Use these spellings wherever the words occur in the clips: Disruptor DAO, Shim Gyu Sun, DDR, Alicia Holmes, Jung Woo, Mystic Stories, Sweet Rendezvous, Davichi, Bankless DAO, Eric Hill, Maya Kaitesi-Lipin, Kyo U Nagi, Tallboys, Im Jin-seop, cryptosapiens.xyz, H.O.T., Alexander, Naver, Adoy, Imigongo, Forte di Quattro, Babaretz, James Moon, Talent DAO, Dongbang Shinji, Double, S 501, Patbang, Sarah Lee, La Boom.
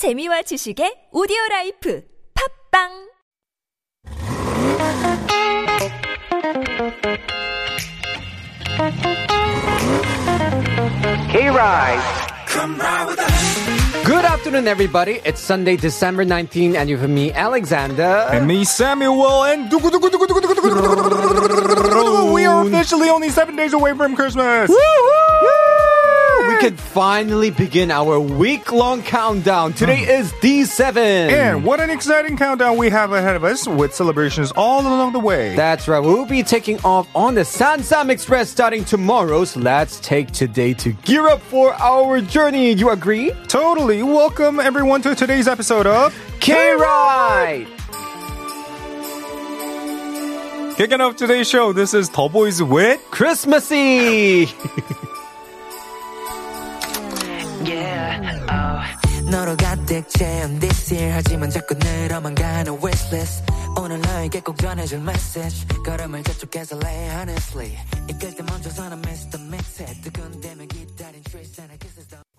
재미와 지식의 오디오라이프 팝빵 K-Ride. Come ride with us. Good afternoon, everybody. It's Sunday, December 19th, and you've heard me, Alexander. And me, Samuel. And we are officially only 7 days away from Christmas. We can finally begin our week-long countdown. Today is D7. And what an exciting countdown we have ahead of us with celebrations all along the way. That's right. We'll be taking off on the Sansam Express starting tomorrow. So let's take today to gear up for our journey. You agree? Totally. Welcome, everyone, to today's episode of K-Ride. Kicking off today's show, this is Tallboys with Christmassy. 너로 가득 채운 this year 하지만 자꾸 늘어만 가는 wishlist 오늘 너에게 꼭 전해줄 message 걸음을 저쪽에서 lay honestly 이끌 때 먼저 서는 Mr. Mix에 뜨거운 댐을 기다린 Tristan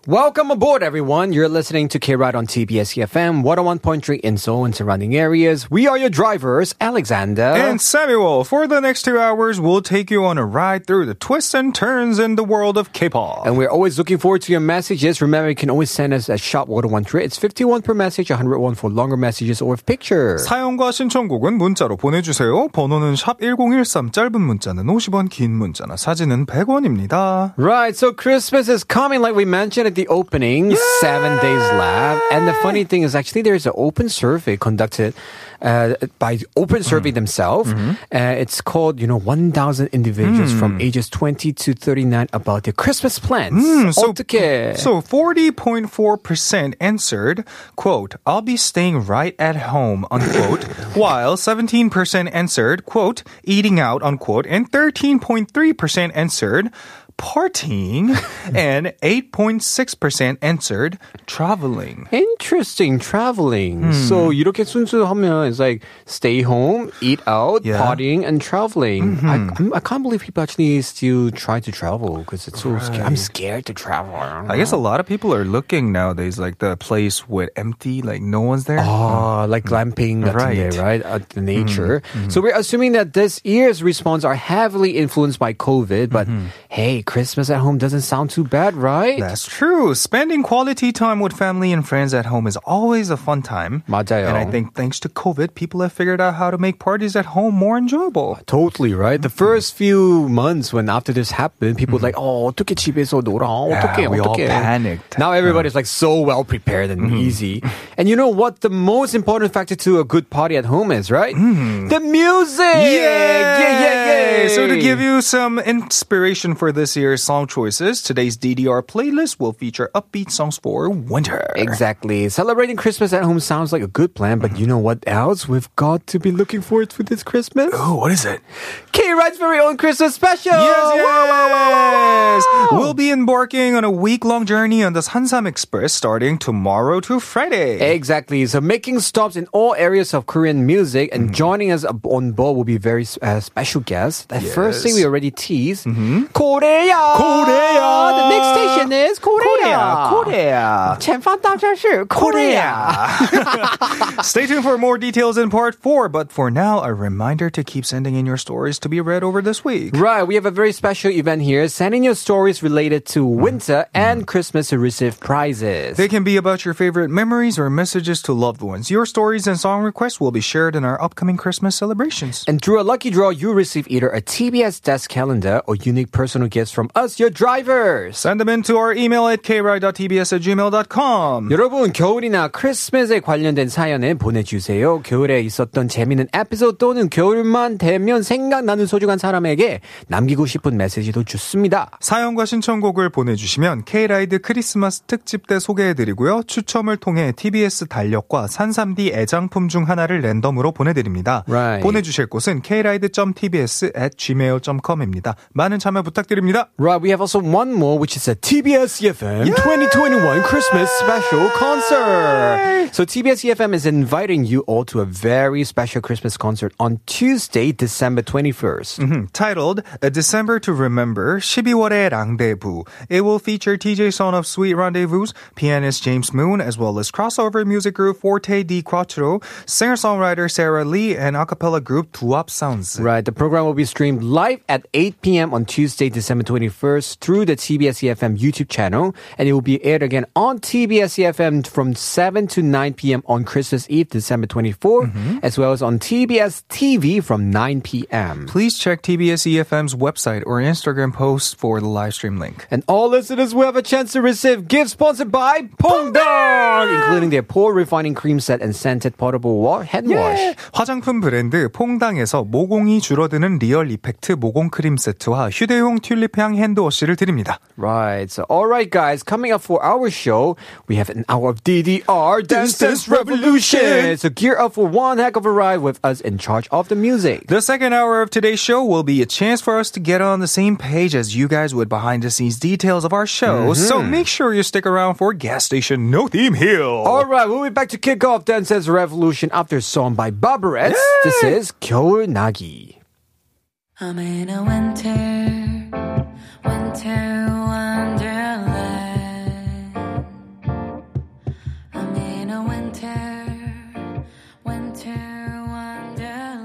Welcome aboard, everyone. You're listening to K-Ride on TBS eFM, 101.3 in Seoul and surrounding areas. We are your drivers, Alexander. And Samuel. For the next 2 hours, we'll take you on a ride through the twists and turns in the world of K-pop. And we're always looking forward to your messages. Remember, you can always send us at #1013. It's 51 per message, 101 for longer messages or pictures. 사연과 신청곡은 문자로 보내주세요. 번호는 샵1013, 짧은 문자는 50원, 긴 문자나 사진은 100원입니다. Right, so Christmas is coming like we mentioned. The opening, Yay! 7 days left, and the funny thing is actually there is an open survey conducted by Open Survey themselves. It's called, 1,000 individuals from ages 20 to 39 about their Christmas plans. So 40.4% answered, quote, I'll be staying right at home, unquote, while 17% answered, quote, eating out, unquote, and 13.3% answered, partying, and 8.6% answered traveling. Interesting, traveling. So 이렇게 순수하면 it's like stay home, eat out, partying, and traveling. I can't believe people actually still try to travel because it's so scary. I'm scared to travel. I guess a lot of people are looking nowadays like the place with empty, like no one's there. Oh, like glamping, right? At the nature. So we're assuming that this year's response are heavily influenced by COVID, but hey, Christmas at home doesn't sound too bad, right? That's true. Spending quality time with family and friends at home is always a fun time. 맞아요. And I think thanks to COVID, people have figured out how to make parties at home more enjoyable. Totally, right? The first few months when after this happened, people were like, oh, 어떻게 집에서 놀아? 어떻게, we all panicked. Now everybody's like so well prepared and easy. And you know what the most important factor to a good party at home is, right? The music! Yeah! So to give you some inspiration for this year's song choices, today's DDR playlist will feature upbeat songs for winter. Exactly. Celebrating Christmas at home sounds like a good plan, but you know what else we've got to be looking forward to this Christmas? Oh, what is it? K-Ride's very own Christmas special! Yes! Wow. We'll be embarking on a week-long journey on the Sansam Express starting tomorrow to Friday. Exactly. So making stops in all areas of Korean music and joining us on board will be very special guests. The first thing we already teased, Korea. The next station is Korea. 前方到站是 Korea. Stay tuned for more details in part 4, but for now, a reminder to keep sending in your stories to be read over this week. Right, we have a very special event here. Send in your stories related to winter and Christmas to receive prizes. They can be about your favorite memories or messages to loved ones. Your stories and song requests will be shared in our upcoming Christmas celebrations. And through a lucky draw, you receive either a TBS desk calendar or unique personal gifts from us, your drivers. Send them in to our email at kride.tbs@gmail.com. 여러분, 겨울이나 크리스마스에 관련된 사연을 보내주세요. 겨울에 있었던 재미있는 에피소드 또는 겨울만 되면 생각나는 소중한 사람에게 남기고 싶은 메시지도 좋습니다. 사연과 신청곡을 보내주시면 K-Ride 크리스마스 특집 때 소개해드리고요. 추첨을 통해 TBS 달력과 산삼디 애장품 중 하나를 랜덤으로 보내드립니다. Right. 보내주실 곳은 kride.tbs@gmail.com입니다. 많은 참여 부탁드립니다. Right, we have also one more, which is a TBS eFM 2021 Christmas special concert. concert. So TBS eFM is inviting you all to a very special Christmas concert on Tuesday, December 21st. Mm-hmm. Titled December to Remember, 12월의 Rendezvous. It will feature T.J. Son of Sweet Rendezvous, pianist James Moon, as well as crossover music group Forte di Quattro, singer-songwriter Sarah Lee, and a cappella group Duap Sounds. Right. The program will be streamed live at 8pm on Tuesday, December 21st through the TBS eFM YouTube channel, and it will be aired again on TBS eFM from 7 to 9pm on Christmas Eve, December 24, mm-hmm. as well as on TBS TV from 9pm. Please check TBS eFM's website or Instagram post for the live stream link. And all listeners will have a chance to receive gifts sponsored by Pongdang, including their pore refining cream set and scented portable head wash. Yeah. 화장품 브랜드 퐁당에서 모공이 줄어드는 리얼 이펙트 모공 크림 세트와 휴대용 튤립향 핸드워시를 드립니다. Right. So, alright guys, coming up for our show, we have an hour of DDR, Dance Dance Revolution. So gear up for one heck of a ride with us in charge of the music. The second hour of today's show will be a chance for us to get on the same page as you guys with behind the scenes details of our show. Mm-hmm. So make sure you stick around for Gas Station No Theme Hill. Alright, we'll be back to kick off Dance Dance Revolution after a song by Babaretz. This is Kyo U Nagi. I'm in a winter wonderland. I'm in a winter wonderland.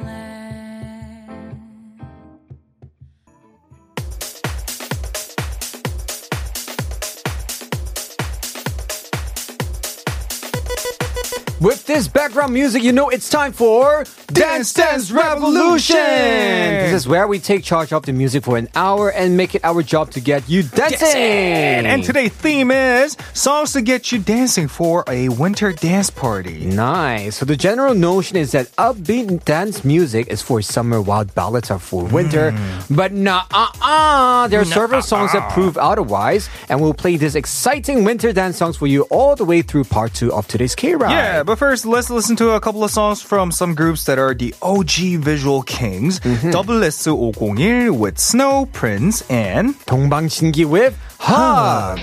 With this background music, you know it's time for Dance Dance Revolution! This is where we take charge of the music for an hour and make it our job to get you dancing! And today's theme is songs to get you dancing for a winter dance party. Nice. So the general notion is that upbeat dance music is for summer while ballads are for winter. But there are several songs that prove otherwise, and we'll play these exciting winter dance songs for you all the way through part 2 of today's K-Ride. Yeah, but first let's listen to a couple of songs from some groups that are the OG visual kings. Double S 501 with Snow Prince and Dongbang Shinji with Hug.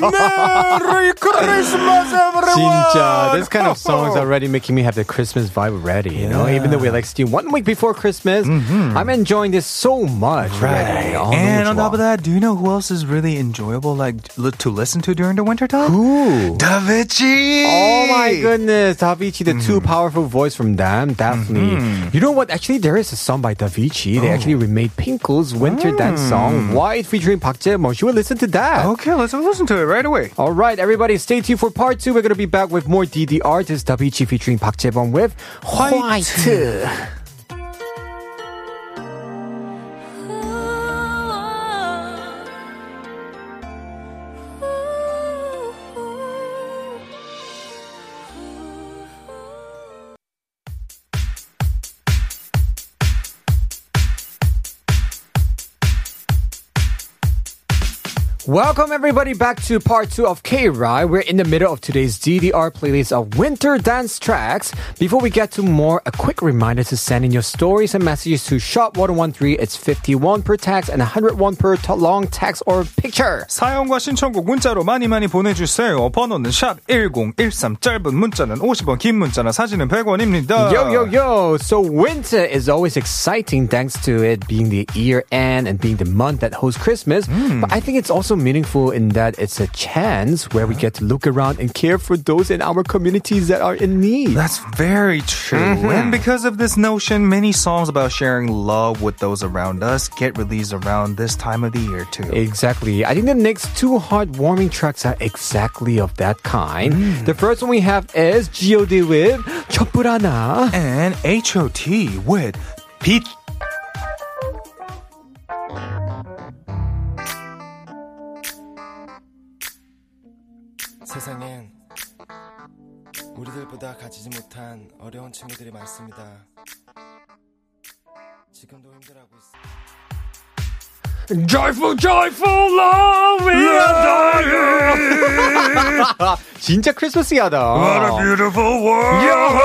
Merry Christmas, everyone! 진짜, this kind of songs already making me have the Christmas vibe already, you know? Even though we're like still 1 week before Christmas, I'm enjoying this so much. Right. And on top of that, do you know who else is really enjoyable to listen to during the wintertime? Who? Davichi! Oh my goodness, Davichi, the two powerful voice from them, definitely. You know what? Actually, there is a song by Davichi. They actually remade Pinkle's Winter Dance song, White, featuring Park Jae-mo. You will listen to that. Okay, let's listen to it right away. Alright, everybody, stay tuned for part 2. We're going to be back with more DDR. This is Davichi featuring Park Jae-bom with White. Welcome everybody back to part 2 of K-Ride. We're in the middle of today's DDR playlist of winter dance tracks. Before we get to more, a quick reminder to send in your stories and messages to #1013. It's 51 per text and 101 per long text or picture. 사연과 신청곡 문자로 많이 보내주세요. 번호는 #1013. 짧은 문자는 50원, 긴 문자나 사진은 100원입니다. Yo. So winter is always exciting thanks to it being the year end and being the month that hosts Christmas. But I think it's also meaningful in that it's a chance where we get to look around and care for those in our communities that are in need. That's very true. And because of this notion, many songs about sharing love with those around us get released around this time of the year too. Exactly. I think the next two heartwarming tracks are exactly of that kind. The first one we have is G.O.D. with 촛불 하나 and H.O.T. with 빛. 세상엔 우리들보다 가지지 못한 어려운 친구들이 많습니다. 지금도 힘들어하고 있습니다. Joyful, joyful love, we are dying. 진짜 크리스마스하다. What a beautiful world. Yeah.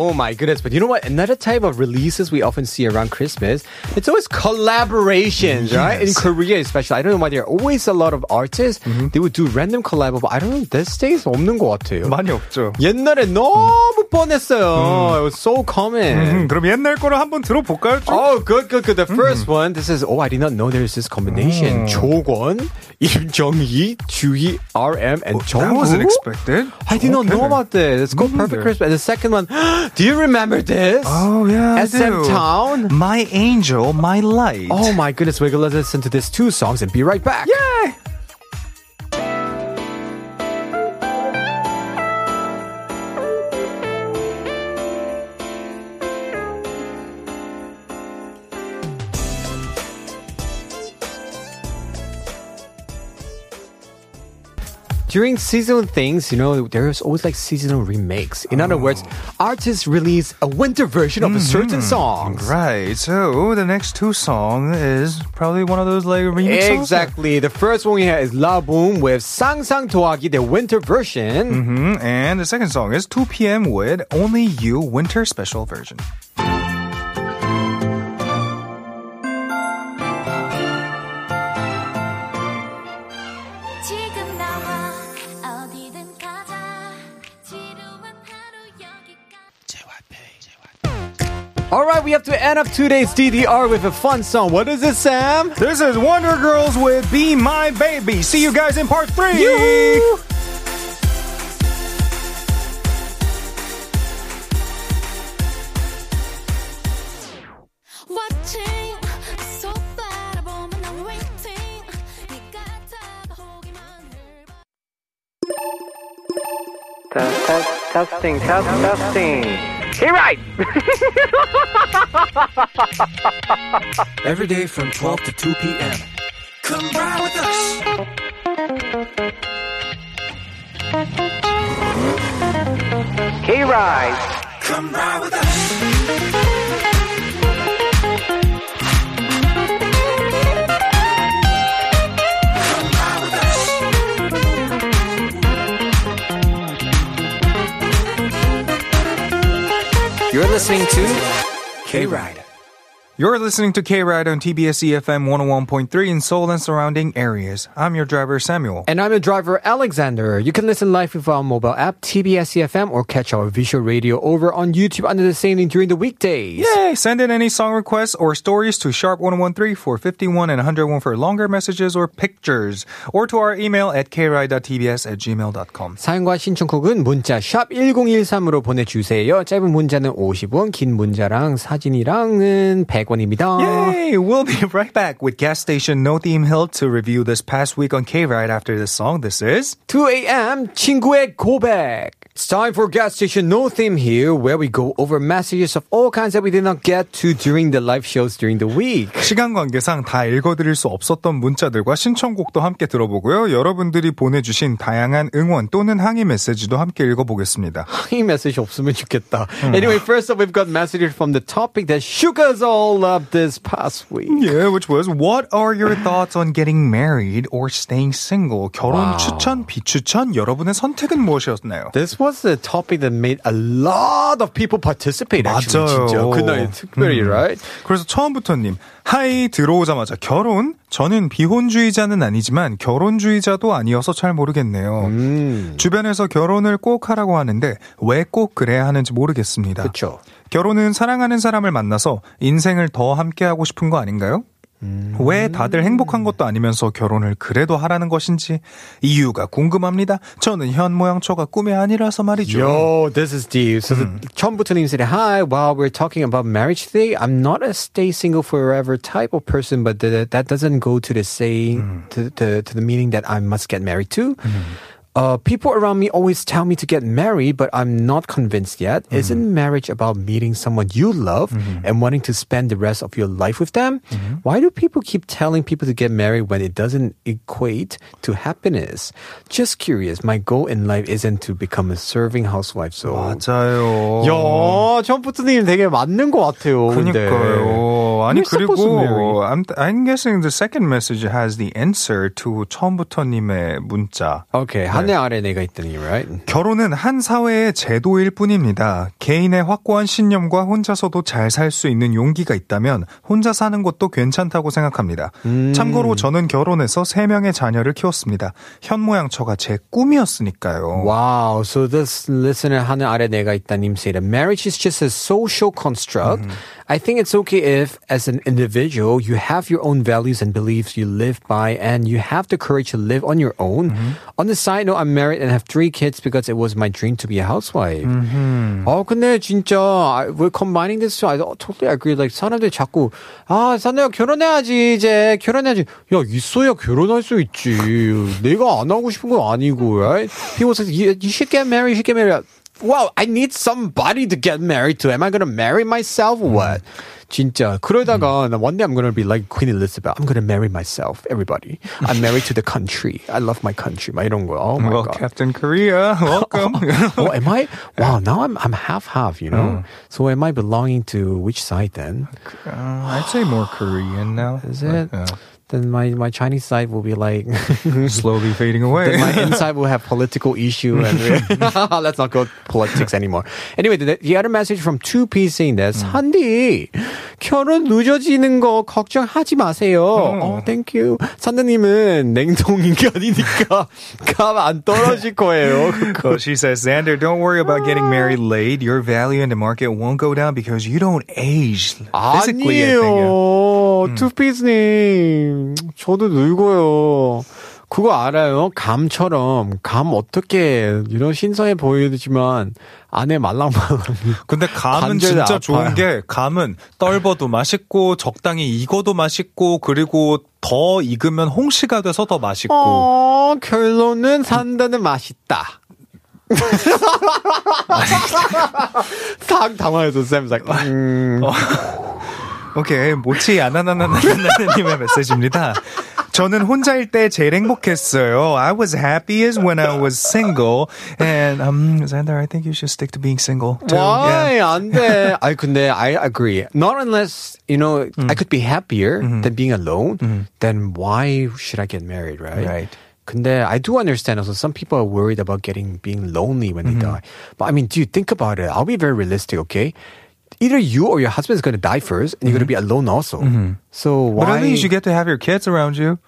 Oh my goodness. But you know what? Another type of releases we often see around Christmas, it's always collaborations, yes. right? In Korea especially. I don't know why there are always a lot of artists. Mm-hmm. They would do random collab. But I don't know. These days 없는 것 같아요. 많이 없죠. 옛날에 너무 뻔했어요. It was so common. 그럼 옛날 거를 한번 들어볼까요? Oh, good. The first one. This is, I did not know there's this combination. Jo Kwon, Im Jung Hee, Ju Hee, RM, and Jung Woo. That wasn't expected. I did not know about this. It's called Perfect Christmas. And the second one, do you remember this? Oh, yeah, SM Town. My Angel, My Light. Oh, my goodness. We're going to listen to these two songs and be right back. Yay! During seasonal things, you know, there's always like seasonal remakes. In other words, artists release a winter version of a certain song. Right. So the next two songs is probably one of those like remixes. Exactly. The first one we have is La Boom with Sangsang Doagi, the winter version. Mm-hmm. And the second song is 2PM with Only You winter special version. Alright, we have to end up today's DDR with a fun song. What is it, Sam? This is Wonder Girls with Be My Baby. See you guys in part 3. Yoo-hoo! Testing. K-Ride! Every day from 12 to 2 p.m. Come ride with us! K-Ride! Come ride with us! Come ride with us! You're listening to K-Ride on TBS eFM 101.3 in Seoul and surrounding areas. I'm your driver, Samuel. And I'm your driver, Alexander. You can listen live with our mobile app, TBS eFM, or catch our visual radio over on YouTube under the same name during the weekdays. Yay! Send in any song requests or stories to #1013 for 51 and 101 for longer messages or pictures. Or to our email at kride.tbs@gmail.com. 사연과 신청곡은 문자 샵 1013으로 보내주세요. 짧은 문자는 50원, 긴 문자랑 사진이랑은 100원. Yay! We'll be right back with Gas Station No Theme Hill to review this past week on K-Ride after this song. This is 2AM 친구의 고백. It's time for Gas Station No Theme Hill where we go over messages of all kinds that we did not get to during the live shows during the week. 시간 관계상 다 읽어드릴 수 없었던 문자들과 신청곡도 함께 들어보고요. 여러분들이 보내주신 다양한 응원 또는 항의 메시지도 함께 읽어보겠습니다. 항의 메시지 없으면 좋겠다. Anyway, first up, we've got messages from the topic that shook us all up this past week. Yeah, which was, what are your thoughts on getting married or staying single? 결혼 추천, 비추천, 여러분의 선택은 무엇이었나요? This was a topic that made a lot of people participate, actually. 맞아요. 진짜. 그날 특별히, right? 그래서 처음부터님, 하이 들어오자마자 결혼? 저는 비혼주의자는 아니지만 결혼주의자도 아니어서 잘 모르겠네요. 주변에서 결혼을 꼭 하라고 하는데 왜 꼭 그래야 하는지 모르겠습니다. 그쵸. 결혼은 사랑하는 사람을 만나서 인생을 더 함께하고 싶은 거 아닌가요? 왜 다들 행복한 것도 아니면서 결혼을 그래도 하라는 것인지 이유가 궁금합니다. 저는 현모양처가 꿈이 아니라서 말이죠. Yo, this is Steve. So 처음부터님 said, hi, while we're talking about marriage today, I'm not a stay single forever type of person, but that doesn't go to the meaning that I must get married to. People around me always tell me to get married, but I'm not convinced yet. Mm-hmm. Isn't marriage about meeting someone you love mm-hmm. and wanting to spend the rest of your life with them? Mm-hmm. Why do people keep telling people to get married when it doesn't equate to happiness? Just curious. My goal in life isn't to become a serving housewife. So 맞아요. 야, 점프트님 되게 맞는 것 같아요. 그러니까요. 아니 그리고 I'm guessing the second message has the answer to 처음부터님의 문자. Okay. 네. 아래 내가 있더니, right? 결혼은 한 사회의 제도일 뿐입니다. 개인의 확고한 신념과 혼자서도 잘 살 수 있는 용기가 있다면 혼자 사는 것도 괜찮다고 생각합니다. 참고로 저는 결혼해서 3명의 자녀를 키웠습니다. 현모양처가 제 꿈이었으니까요. Wow, so this listener 하늘 아래 내가 있다님 said marriage is just a social construct. I think it's okay if, as an individual, you have your own values and beliefs you live by, and you have the courage to live on your own. On the side, no, I'm married and have 3 kids because it was my dream to be a housewife. 근데 진짜 we're combining this. I totally agree. Like 사람들이 자꾸 사내야 결혼해야지 이제 결혼해야지. 야 있어야 결혼할 수 있지. 내가 안 하고 싶은 건 아니고. Right? People say you should get married. You should get married. Wow, I need somebody to get married to. Am I gonna marry myself or what? 진짜 그러다가 one day I'm gonna be like Queen Elizabeth. I'm gonna marry myself. Everybody, I'm married to the country. I love my country. 막 이런 거. Oh my well, god. Captain Korea, welcome. Oh, am I? Wow, now I'm half. You know. So am I belonging to which side then? I'd say more Korean now. Is it? Yeah. Then my Chinese side will be like slowly fading away. Then my inside will have political issue and let's not go politics anymore. Anyway, the other message from 2P saying this. 한디 결혼 늦어지는 거 걱정하지 마세요. Oh, thank you. 산드님은 냉동 인간이니까 감 안 떨어질 거예요. Well, she says, Xander, don't worry about getting married late. Your value in the market won't go down because you don't age physically. 아니에요. 2P님. 저도 늙어요. 그거 알아요? 감처럼 감 어떻게 이런 신선해 보이지만 안에 말랑말랑. 근데 감은 진짜 아파요. 좋은 게 감은 떫어도 맛있고 적당히 익어도 맛있고 그리고 더 익으면 홍시가 돼서 더 맛있고. 결론은 산다는 맛있다. 딱 당황해서 쌤 오케이, 모치 아나나나나나님의 메시지입니다. 저는 혼자일 때 제일 행복했어요. I was happiest when I was single. And Xander, I think you should stick to being single too. Why? Yeah. 안 돼. 아니, 근데 I agree. Not unless, you know, I could be happier than being alone. Then why should I get married, right? Right. 근데 I do understand also some people are worried about being lonely when they die. But I mean, dude, think about it. I'll be very realistic, okay? Either you or your husband is going to die first, and you're going to be alone also. So why? But at least you get to have your kids around you.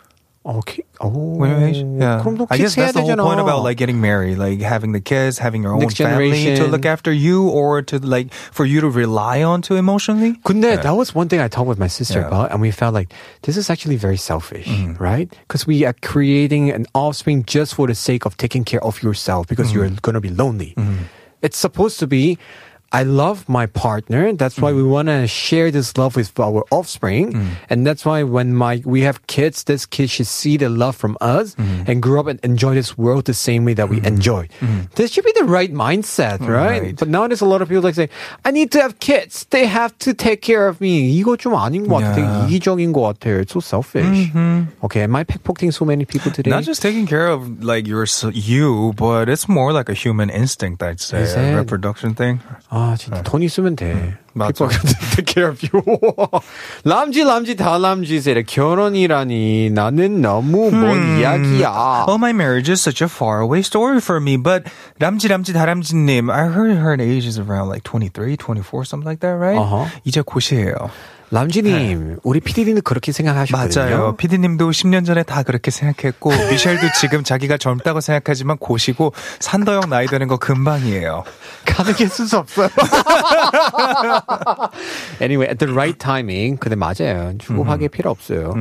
Okay. Oh, yeah. I guess that's the whole point about like getting married, like having the kids, having your own family to look after you, or to like for you to rely on to emotionally. 근데 that was one thing I talked with my sister about, and we felt like this is actually very selfish, right? Because we are creating an offspring just for the sake of taking care of yourself, because you're going to be lonely. It's supposed to be. I love my partner. That's why we want to share this love with our offspring. And that's why when we have kids, this kid should see the love from us and grow up and enjoy this world the same way that we enjoy. This should be the right mindset, right? But nowadays, a lot of people like say, I need to have kids. They have to take care of me. 이거 좀 아닌 것 같아. 되게 이기적인 것 같아. It's so selfish. Okay, am I pickpocketing so many people today? Not just taking care of like you, but it's more like a human instinct, I'd say. A reproduction thing. 진짜 돈 있으면 돼. 맞아. Take care of you. 람지 다 람지세요. 결혼이라니 나는 너무 먼 이야기야. Oh, my marriage is such a faraway story for me. But 람지 다 람지님, I heard her age is around like 23, 24, something like that, right? 이제 곧이에요. 람지님, 우리 PD님도 그렇게 생각하셨거든요. 맞아요. PD님도 10년 전에 다 그렇게 생각했고 미셸도 지금 자기가 젊다고 생각하지만 고시고 산더형 나이 되는 거 금방이에요. 가능해 순수 없어요. Anyway, at the right timing. 근데 맞아요. 주고하기 필요 없어요.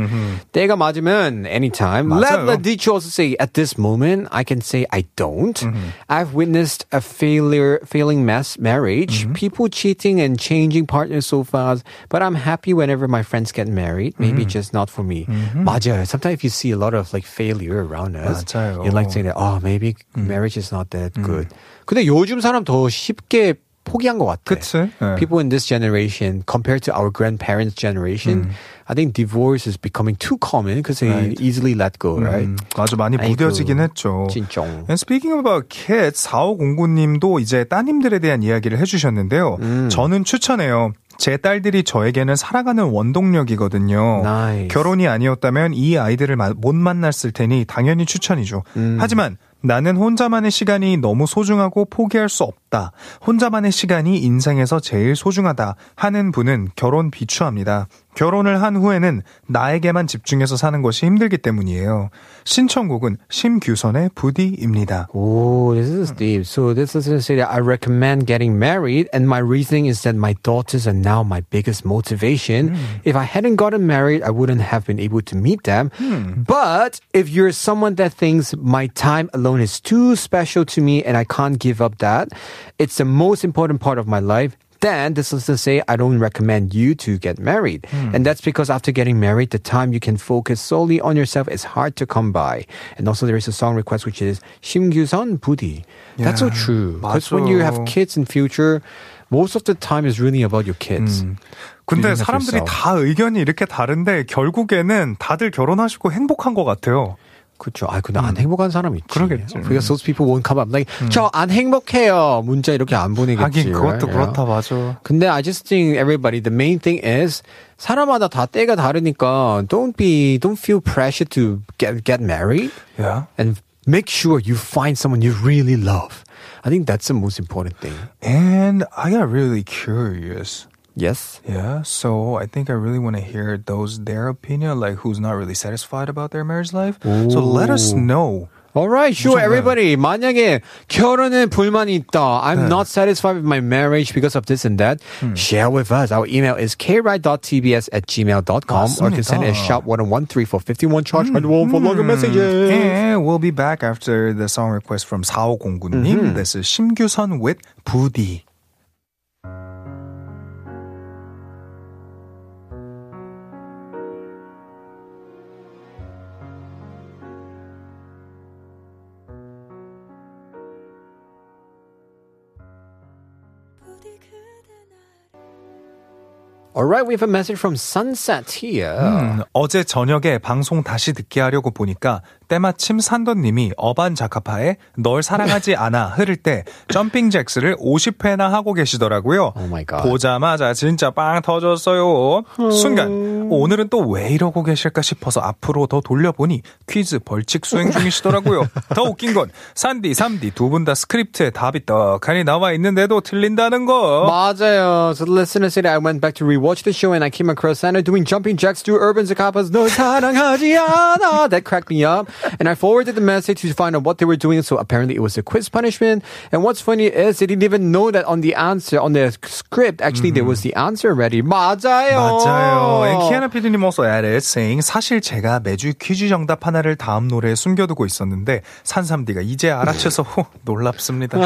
때가 맞으면 anytime. 맞아요. Let the teacher also say, at this moment, I can say I don't. I've witnessed a failing mass marriage, people cheating and changing partners so fast, but I'm happy happy whenever my friends get married. Maybe just not for me. 맞아요. Sometimes if you see a lot of like failure around us, you like to say that maybe marriage is not that good. 근데 요즘 사람 더 쉽게 포기한 것 같아. 그치? 네. People in this generation, compared to our grandparents' generation, I think divorce is becoming too common because they easily let go, right? 아주 많이 무뎌지긴 했죠. 진정. And speaking about kids, 4509님도 이제 따님들에 대한 이야기를 해주셨는데요. 저는 추천해요. 제 딸들이 저에게는 살아가는 원동력이거든요. Nice. 결혼이 아니었다면 이 아이들을 못 만났을 테니 당연히 추천이죠. 하지만 나는 혼자만의 시간이 너무 소중하고 포기할 수 없다. 혼자만의 시간이 인생에서 제일 소중하다 하는 분은 결혼 비추합니다. 결혼을 한 후에는 나에게만 집중해서 사는 것이 힘들기 때문이에요. 신청곡은 심규선의 부디입니다. Oh, this is deep. So this is to say that I recommend getting married, and my reasoning is that my daughters are now my biggest motivation. If I hadn't gotten married, I wouldn't have been able to meet them. But if you're someone that thinks my time alone is too special to me and I can't give up that, it's the most important part of my life. Then this is to say I don't recommend you to get married. And that's because after getting married, the time you can focus solely on yourself is hard to come by. And also there is a song request which is 심규선 부디. Yeah. That's so true. Because when you have kids in future, most of the time is really about your kids. 근데 사람들이 다 의견이 이렇게 다른데 결국에는 다들 결혼하시고 행복한 것 같아요. 그렇죠. 아, 근데 안 행복한 사람이 있지. 그러겠죠. Because those people won't come up. Like, 저 안 행복해요. 문자 이렇게 안 보내겠지. 하긴 그것도 right? 그렇다, 맞아. 근데 I just think everybody, the main thing is 사람마다 다 때가 다르니까 don't feel pressure to get married. Yeah. And make sure you find someone you really love. I think that's the most important thing. And I got really curious. Yes. Yeah. So I think I really want to hear their opinion, like who's not really satisfied about their marriage life. Ooh. So let us know. Alright, sure, everybody. 만약에 결혼에 불만이 있다. I'm not satisfied with my marriage because of this and that. Share with us. Our email is kride.tbs@gmail.com or you can send a #10113 for 51 charge and one for longer messages. And we'll be back after the song request from 4509님. This is 심규선 with 부디. Alright, we have a message from Sunset here. 어제 저녁에 방송 다시 듣게 하려고 보니까 때마침 산더님이 어반자카파의 널 사랑하지 않아 흐를 때 점핑 잭스를 50회나 하고 계시더라고요. Oh my God. 보자마자 진짜 빵 터졌어요. 순간 오늘은 또 왜 이러고 계실까 싶어서 앞으로 더 돌려보니 퀴즈 벌칙 수행 중이시더라고요. 더 웃긴 건 산디, 삼디 두 분 다 스크립트에 답이 떡하니 나와 있는데도 틀린다는 거. 맞아요. So the listener said I went back to watched the show and I came across Santa doing jumping jacks to Urban Zakapa's 널 사랑하지 않아. That cracked me up. And I forwarded the message to find out what they were doing. So apparently it was a quiz punishment. And what's funny is they didn't even know that on the script, actually there was the answer already. 맞아요. And Kiana PD님 also added saying 사실 제가 매주 퀴즈 정답 하나를 다음 노래에 숨겨두고 있었는데 산삼디가 이제 알아채서 놀랍습니다.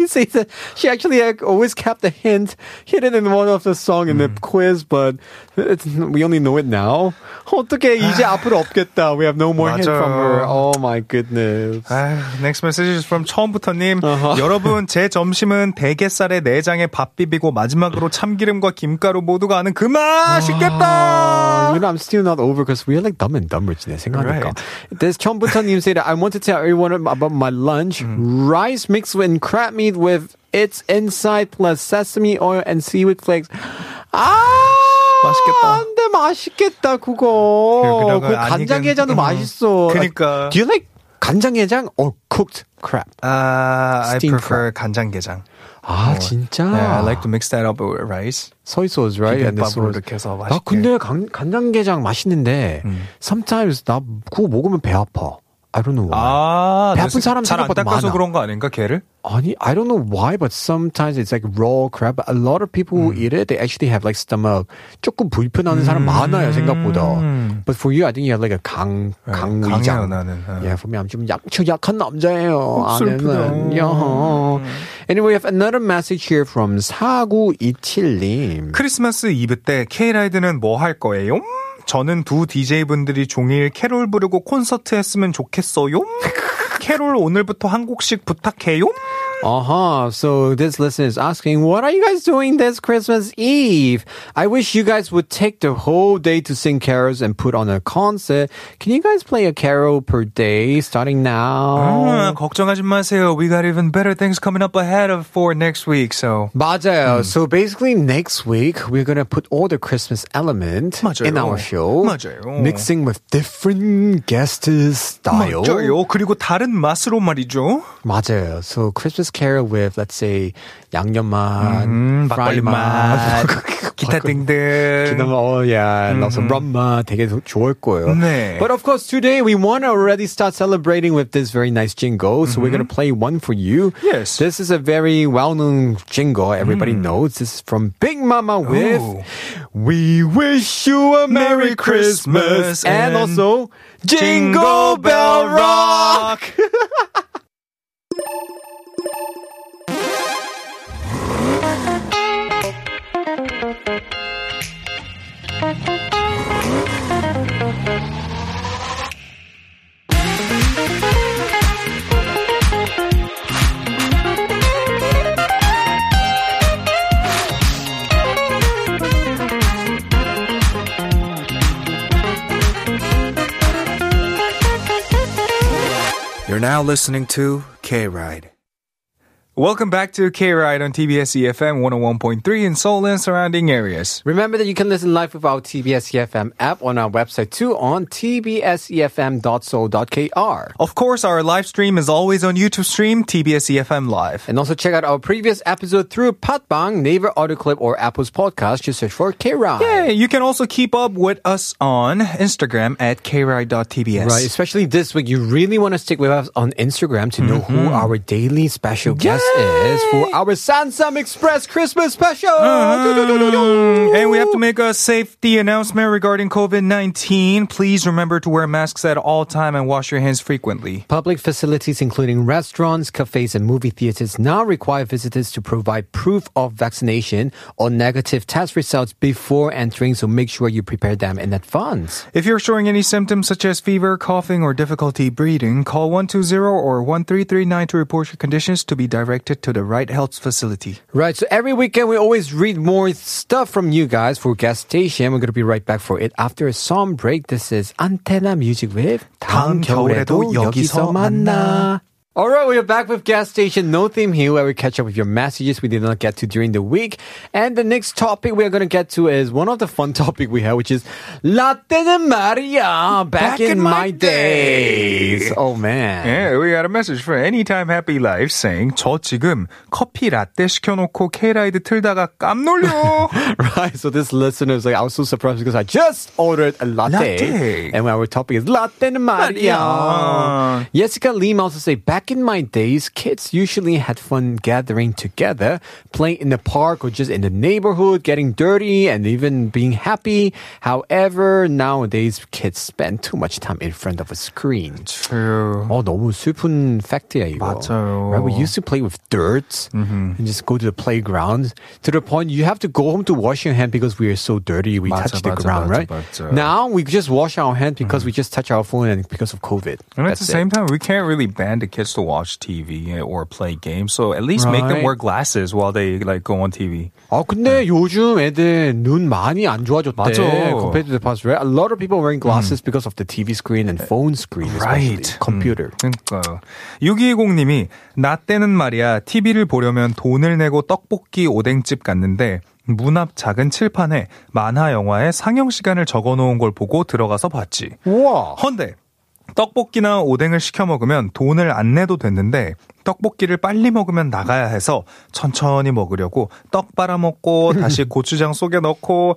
He says that she actually always kept a hint hidden in one of the song in the quiz, but we only know it now. 어떻게 이제 앞으로 없겠다. We have no more hint from her. Oh my goodness. Next message is from 처음부터님. 여러분 제 점심은 대게살에 내장에 밥 비비고 마지막으로 참기름과 김가루 모두가 아는 그 맛이겠다. You know, I'm still not over because we're like dumb and dumber today. 생각하니까. This 처음부터님 said that I want to tell everyone about my lunch. Rice mixed with crab meat with its inside plus sesame oil and seaweed flakes. 맛있겠다. 근데 맛있겠다 그거. 그 간장게장도 맛있어. 그러니까. Do you like 간장게장 or cooked crab? I prefer 간장게장. 진짜? Yeah, I like to mix that up with rice. Soy sauce, right? 비빔밥으로 이렇게 해서 맛있게. 나 근데 간장게장 맛있는데 sometimes 나 그거 먹으면 배 아파. I don't know why. 아, 배 아픈 사람 생각보다 많아. 잘 안 닦아서 그런 거 아닌가, 걔를? 아니, I don't know why, but sometimes it's like raw crab. A lot of people who eat it, they actually have like stomach. 조금 불편하는 사람 많아요, 생각보다. But for you, I think you have like a 강의장. Yeah, for me, I'm 좀 약한 남자예요. 아는, yeah. Anyway, we have another message here from 4927님. 크리스마스 이브 때 K-Ride는 뭐 할 거예요? 저는 두 DJ분들이 종일 캐롤 부르고 콘서트 했으면 좋겠어요. 캐롤 오늘부터 한 곡씩 부탁해요. Uh-huh. So this listener is asking, what are you guys doing this Christmas Eve? I wish you guys would take the whole day to sing carols and put on a concert. Can you guys play a carol per day starting now? 걱정하지 마세요. We got even better things coming up ahead for next week. So 맞아요. So basically next week we're gonna put all the Christmas element 맞아요. in our show. 맞아요. Mixing with different guests' style. 맞아요. 그리고 다른 맛으로 말이죠. 맞아요. So Christmas carol with, let's say, 양념맛, 막걸리맛, 기타 등등. Oh yeah, and also 럼맛 되게 좋을 거예요. 네. But of course, today we want to already start celebrating with this very nice jingle. So we're going to play one for you. Yes. This is a very well-known jingle. Everybody knows. This is from Big Mama with We Wish You a Merry Christmas and also Jingle Bell Rock. You're now listening to K-Ride. Welcome back to K-Ride on TBS eFM 101.3 in Seoul and surrounding areas. Remember that you can listen live with our TBS eFM app on our website too on tbsefm.seoul.kr. Of course, our live stream is always on YouTube stream TBS eFM Live. And also check out our previous episode through Patbang, Naver Audio Clip, or Apple's podcast. Just search for K-Ride. Yeah, you can also keep up with us on Instagram at kride.tbs. Right, especially this week. You really want to stick with us on Instagram to know who our daily special guest is for our Sansam Express Christmas special. And we have to make a safety announcement regarding COVID-19. Please remember to wear masks at all time and wash your hands frequently. Public facilities including restaurants, cafes, and movie theaters now require visitors to provide proof of vaccination or negative test results before entering, so make sure you prepare them in advance. If you're showing any symptoms such as fever, coughing, or difficulty breathing, call 120 or 1339 to report your conditions to be directed to the right health facility. Right, so every weekend we always read more stuff from you guys for Gas Station. We're going to be right back for it after a song break. This is Antenna Music with 다음 겨울에도 여기서 만나. Alright, we are back with Gas Station No Theme here, where we catch up with your messages we did not get to during the week. And the next topic we are going to get to is one of the fun topic we have, which is 라떼는 말이야, back in my days. Oh man. Yeah, we got a message for Anytime Happy Life saying, 저 지금 커피 라떼 시켜놓고 K-Ride 틀다가 깜놀려. Right, so this listener is like, I was so surprised because I just ordered a latte. And our topic is 라떼는 말이야. Jessica Lim also say, back in my days, kids usually had fun gathering together, playing in the park or just in the neighborhood, getting dirty and even being happy. However, nowadays, kids spend too much time in front of a screen. True. Oh, 너무 슬픈 팩트야, 이거. 맞아요. Right? We used to play with dirt and just go to the playground. To the point, you have to go home to wash your hand because we are so dirty. We touch the ground, right? 맞아. Now, we just wash our hand because we just touch our phone and because of COVID. And at the same time, we can't really ban the kids to watch TV or play games, so at least make them wear glasses while they like go on TV. 아 근데 요즘 애들 눈 많이 안 좋아졌대. 맞아. Compared to the past, right? A lot of people are wearing glasses because of the TV screen and phone screen, especially computer. 그러니까 6220님이 나 때는 말이야 TV를 보려면 돈을 내고 떡볶이 오뎅집 갔는데 문 앞 작은 칠판에 만화 영화의 상영 시간을 적어놓은 걸 보고 들어가서 봤지. 우와. 헌데 떡볶이나 오뎅을 시켜 먹으면 돈을 안 내도 됐는데 떡볶이를 빨리 먹으면 나가야 해서 천천히 먹으려고 떡 빨아먹고 다시 고추장 속에 넣고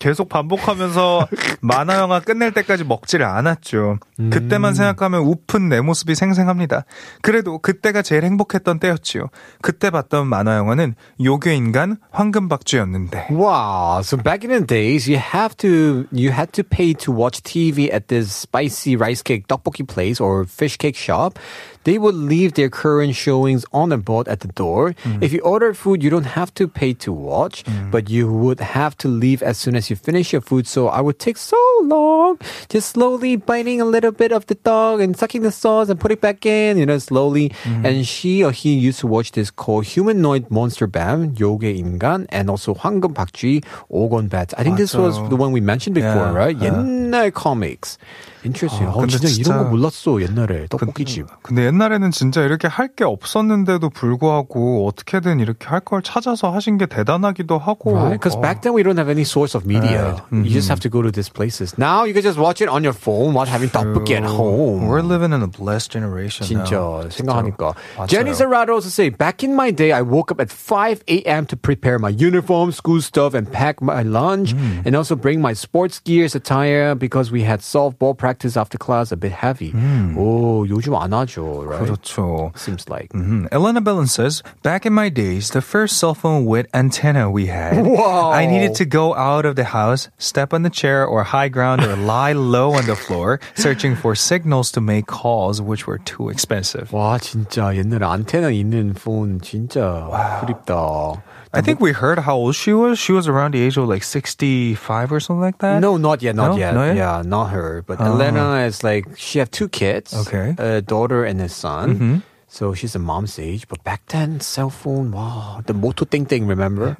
계속 반복하면서 만화 영화 끝낼 때까지 먹지를 않았죠. 그때만 생각하면 우픈 내 모습이 생생합니다. 그래도 그때가 제일 행복했던 때였지요. 그때 봤던 만화 영화는 요괴인간 황금박쥐였는데. Wow, so back in the days, you had to pay to watch TV at this spicy rice cake 떡볶이 place or fish cake shop. They would leave their current showings on a board at the door. If you order food, you don't have to pay to watch, but you would have to leave as soon as you finish your food. So I would take so long, just slowly biting a little bit of the dog and sucking the sauce and put it back in, you know, slowly. And she or he used to watch this called Humanoid Monster Bam, 요괴인간, and also 황금박쥐, 오건bat. I think this was the one we mentioned before, right? 옛날 comics. Interesting. 진짜 이런 거 몰랐어, 옛날에. 떡볶이집. 근데 옛날에는 진짜 이렇게 할 게 없었는데도 불구하고 어떻게든 이렇게 할 걸 찾아서 하신 게 대단하기도 하고. Right? Because back then we don't have any source of media. You just have to go to these places. Now you can just watch it on your phone while having 떡볶이 at home. We're living in a blessed generation 진짜, now. 생각하니까. 맞아요. Jenny Serrato also say, back in my day, I woke up at 5 a.m. to prepare my uniform, school stuff, and pack my lunch, and also bring my sports gears attire because we had softball practice after class a bit heavy. Oh, 요즘 안 하죠, right? 그렇죠. Seems like. Elena Bellin says, back in my days, the first cell phone with antenna we had, wow. I needed to go out of the house, step on the chair or high ground or lie low on the floor, searching for signals to make calls, which were too expensive. 와, 진짜 옛날에 안테나 있는 폰 진짜 그립다. I think we heard how old she was. She was around the age of like 65 or something like that. No, not yet. Not yet? Yeah, not her. But Elena is like, she have two kids. Okay. A daughter and a son. Mm-hmm. So she's a mom's age, but back then, cell phone, wow, the Moto Ting Ting, remember?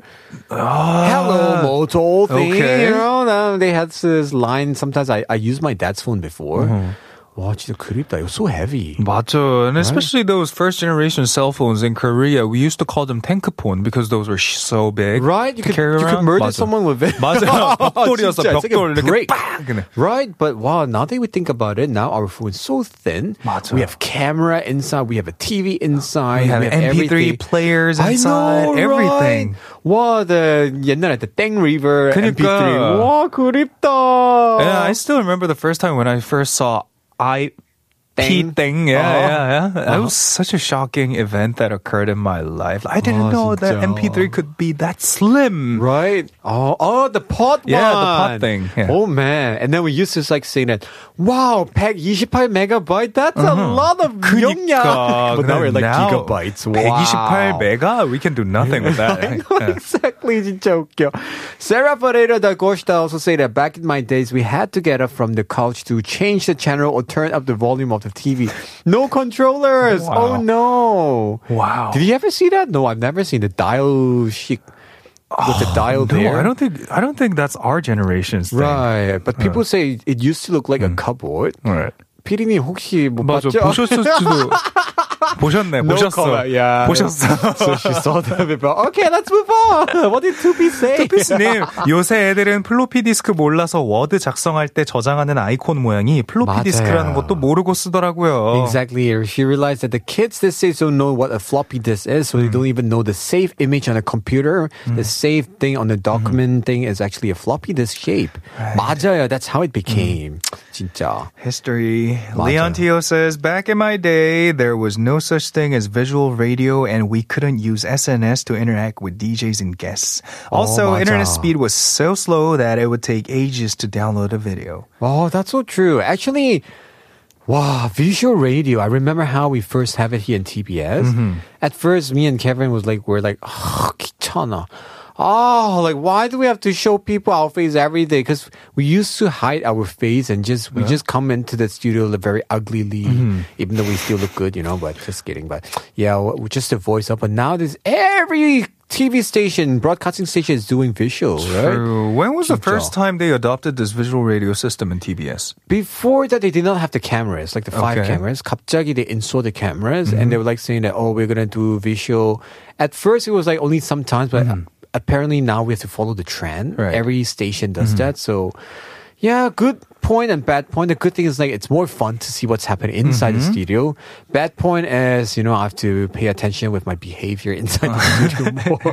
Hello, Moto Ting. Okay. You know, they had this line. Sometimes I used my dad's phone before. Mm-hmm. 와, 진짜 그립다. It was so heavy. 맞죠. And especially those first generation cell phones in Korea, we used to call them tank-phone because those were so big. Right? You could murder someone with it. 맞아요. 벽돌이었어. 벽돌 이렇게 빡! Right? But wow, now that we think about it, now our phone is so thin. 맞아요. We have camera inside. We have a TV inside. We have MP3 everything. Players inside. I know, everything. Right? Wow, the 옛날에 the Tang River 그러니까. MP3. 와, 그립다. Yeah, I still remember the first time when I first saw P thing. Yeah. That was such a shocking event that occurred in my life. I didn't know 진짜. That MP3 could be that slim. Right? Oh, the pod one. Yeah, the pod thing. Yeah. Oh, man. And then we used to like saying that, wow, 128MB, that's a lot of 용량. But now we're like gigabytes. Wow. 128MB? We can do nothing with that. I know, exactly. 진짜 웃겨. Sarah Ferreira da Costa also said that back in my days, we had to get up from the couch to change the channel or turn up the volume of the TV. No controllers. Wow. Oh no. Wow. Did you ever see that? No, I've never seen the dial chic. With the dial there. No, I don't think that's our generation's thing. Right. But people say it used to look like a cupboard. Right. 피디님 혹시 못 맞아, 봤죠? 보셨을지도 보셨네. No 보셨어. Yeah. 보셨어. So she saw that before. Okay, let's move on. What did 2P say? 2P님, 요새 애들은 플로피 디스크 몰라서 워드 작성할 때 저장하는 아이콘 모양이 플로피 맞아요. 디스크라는 것도 모르고 쓰더라고요. Exactly. She realized that the kids these days don't know what a floppy disk is, so they don't even know the save image on a computer. The save thing on the document thing is actually a floppy disk shape. Right. 맞아요. That's how it became. 진짜. History. Leon Teo says, back in my day, there was no such thing as visual radio and we couldn't use SNS to interact with DJs and guests. Also, internet speed was so slow that it would take ages to download a video. Oh, that's so true. Actually, wow, visual radio. I remember how we first have it here in TBS. At first, me and Kevin were like, oh, 귀찮아. Oh, like why do we have to show people our face every day? Because we used to hide our face and we just come into the studio look very uglyly, even though we still look good, you know. But just kidding. But yeah, just a voice up. But nowadays, every TV station, broadcasting station is doing visual, right? True. When was the first time they adopted this visual radio system in TBS? Before that, they did not have the cameras, like the 5 cameras. 갑자기 they installed the cameras, and they were like saying that, oh, we're gonna do visual. At first, it was like only sometimes, but. Apparently now we have to follow the trend. Right. Every station does that. So, yeah, good point and bad point, the good thing is like it's more fun to see what's happening inside the studio. Bad point is, you know, I have to pay attention with my behavior inside the studio more.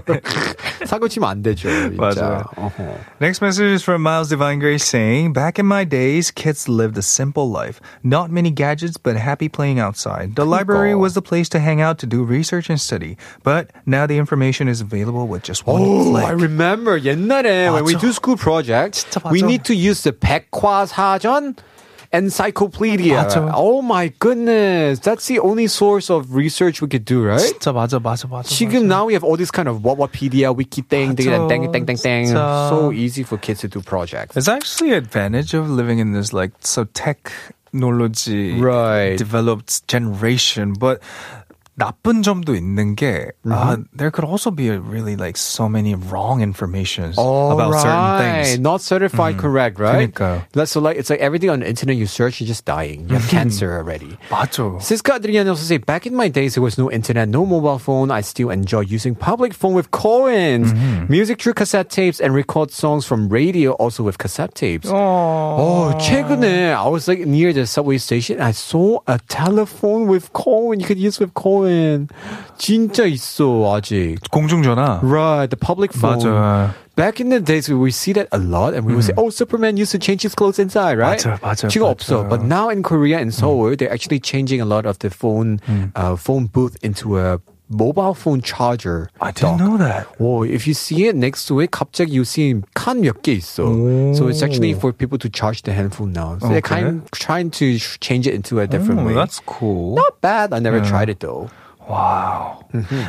사고 치면 안 되죠. 맞아요. Uh-huh. Next message is from Miles Divine Grace saying, back in my days, kids lived a simple life. Not many gadgets, but happy playing outside. The library was the place to hang out to do research and study. But now the information is available with just one click. I remember 옛날에 when we do school projects, we need to use the 백과사전 encyclopedia. 맞아. Oh my goodness. That's the only source of research we could do, right? 진짜 맞아. 지금 now we have all this kind of Wawapedia, Wiki thing, 땡. So easy for kids to do projects. It's actually an advantage of living in this like so technology developed generation, but 나쁜 점도 있는 게 there could also be a really like so many wrong informations about certain things. Not certified correct, right? 그러니까요. So like it's like everything on the internet you search, you're just dying. You have cancer already. 맞죠. Siska Adriana also say, back in my days there was no internet, no mobile phone. I still enjoy using public phone with coins, music through cassette tapes, and record songs from radio also with cassette tapes. Oh, 최근에 I was like near the subway station and I saw a telephone with coin. You could use with coin. 진짜 있어 아직 공중전화. Right, the public phone. 맞아. Back in the days, we see that a lot, and we would say, "Oh, Superman used to change his clothes inside, right?" 맞아. 지금 없어. But now in Korea and Seoul, they're actually changing a lot of the phone booth into a mobile phone charger. I didn't know that. Oh, if you see it next to it, 갑자기 you see 칸 몇 개 있어. So it's actually for people to charge their handphone now. So they're kind of trying to change it into a different way. That's cool. Not bad. I never tried it though. Wow.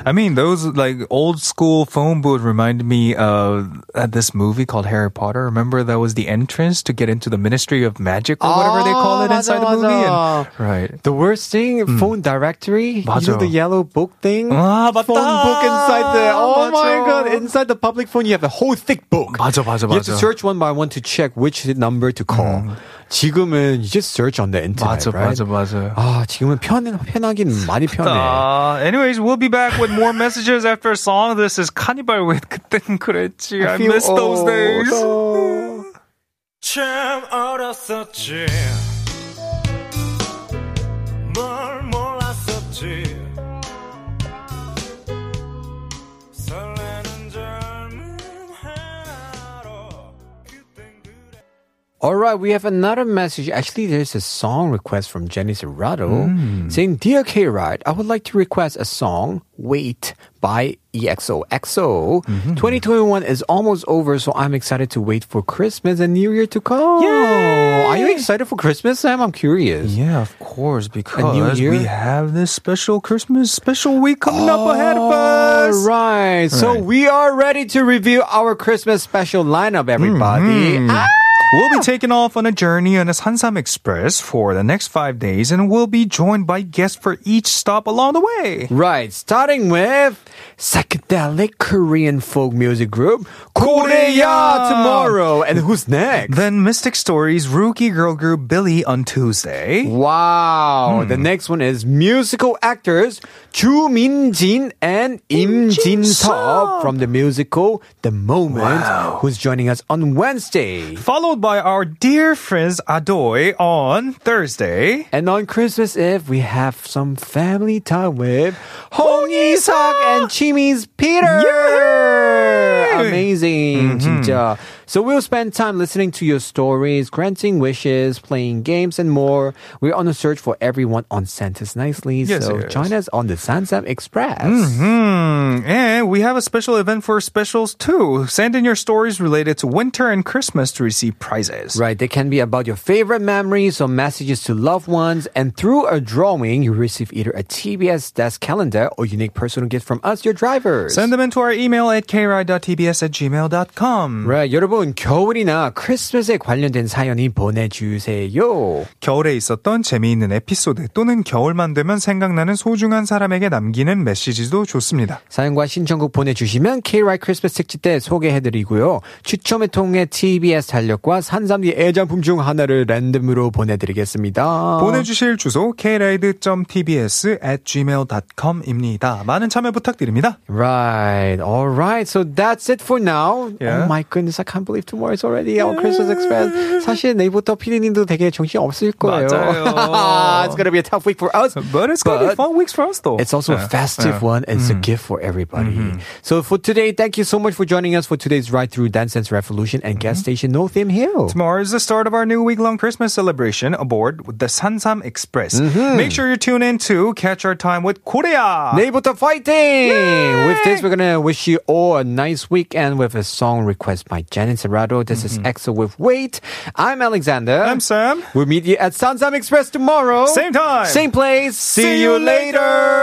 I mean, those like old school phone booth reminded me of this movie called Harry Potter. Remember that was the entrance to get into the Ministry of Magic or whatever they call it inside the movie? And, right. The worst thing, phone directory. 맞아. You know the yellow book thing? 맞다. Phone book inside the, my god, inside the public phone you have a whole thick book. 맞아. You have to search one by one to check which number to call. 지금은 you just search on the internet, right? 맞아. 아, 지금은 편하긴 많이 편해. Anyways, we'll be back with more messages after a song. This is Cannibal with 그땐 그랬지. I miss those days. 참 어렸었지. 뭘 몰랐었지. Alright, we have another message. Actually, there's a song request from Jenny Serrato saying, Dear K-Ride, I would like to request a song, Wait, by EXO. 2021 is almost over, so I'm excited to wait for Christmas and New Year to come. Yay! Are you excited for Christmas, Sam? I'm curious. Yeah, of course, because we have this special Christmas special week coming up ahead of us. Alright, so we are ready to review our Christmas special lineup, everybody. We'll be taking off on a journey on a Sansam Express for the next 5 days, and we'll be joined by guests for each stop along the way. Right, starting with psychedelic Korean folk music group Korea tomorrow. And who's next? Then Mystic Stories rookie girl group Billy on Tuesday. Wow. The next one is musical actors Ju Min-jin and Im Jin-seop from the musical The Moment, who's joining us on Wednesday. Followed by our dear friends Adoy on Thursday. And on Christmas Eve, we have some family time with Hong Yi-seok and Jimmy's Peter. Yay! Amazing, 진짜. So we'll spend time listening to your stories, granting wishes, playing games, and more. We're on a search for everyone on Santa's Nicely. Yes, so join us on the Sansam Express. And we have a special event for specials too. Send in your stories related to winter and Christmas to receive prizes. Right, they can be about your favorite memories or messages to loved ones. And through a drawing, you receive either a TBS desk calendar or unique personal gift from us, your drivers. Send them into our email at kride.tbs@gmail.com. Right, 여러분, 겨울이나 크리스마스에 관련된 사연이 보내주세요. 겨울에 있었던 재미있는 에피소드 또는 겨울만 되면 생각나는 소중한 사람에게 남기는 메시지도 좋습니다. 사연과 신청곡 보내주시면 K-Ride 크리스마스 특집 때 소개해드리고요. 추첨을 통해 TBS 달력과 산삼리 애장품 중 하나를 랜덤으로 보내드리겠습니다. 보내주실 주소 kride.tbs@gmail.com입니다. 많은 참여 부탁드립니다. Right. Alright. So that's it for now. Yeah. Oh my goodness. I can't believe believe tomorrow is already on Christmas Express. 사실 내일부터 피디님도 되게 정신 없을 거예요. 맞아요. It's going to be a tough week for us. But it's going to be fun weeks for us though. It's also a festive one. It's a gift for everybody. So for today, thank you so much for joining us for today's Ride Through Dance Dance Revolution and Gas Station No Theme Hill. Tomorrow is the start of our new week-long Christmas celebration aboard with the Sansam Express. Make sure you tune in to catch our time with Korea. 내일부터 파이팅! Yay! With this, we're going to wish you all a nice weekend with a song request by Janet Serrato. This is EXO with Wait. I'm Alexander. I'm Sam. We'll meet you at Sansam Express tomorrow. Same time. Same place. See you later.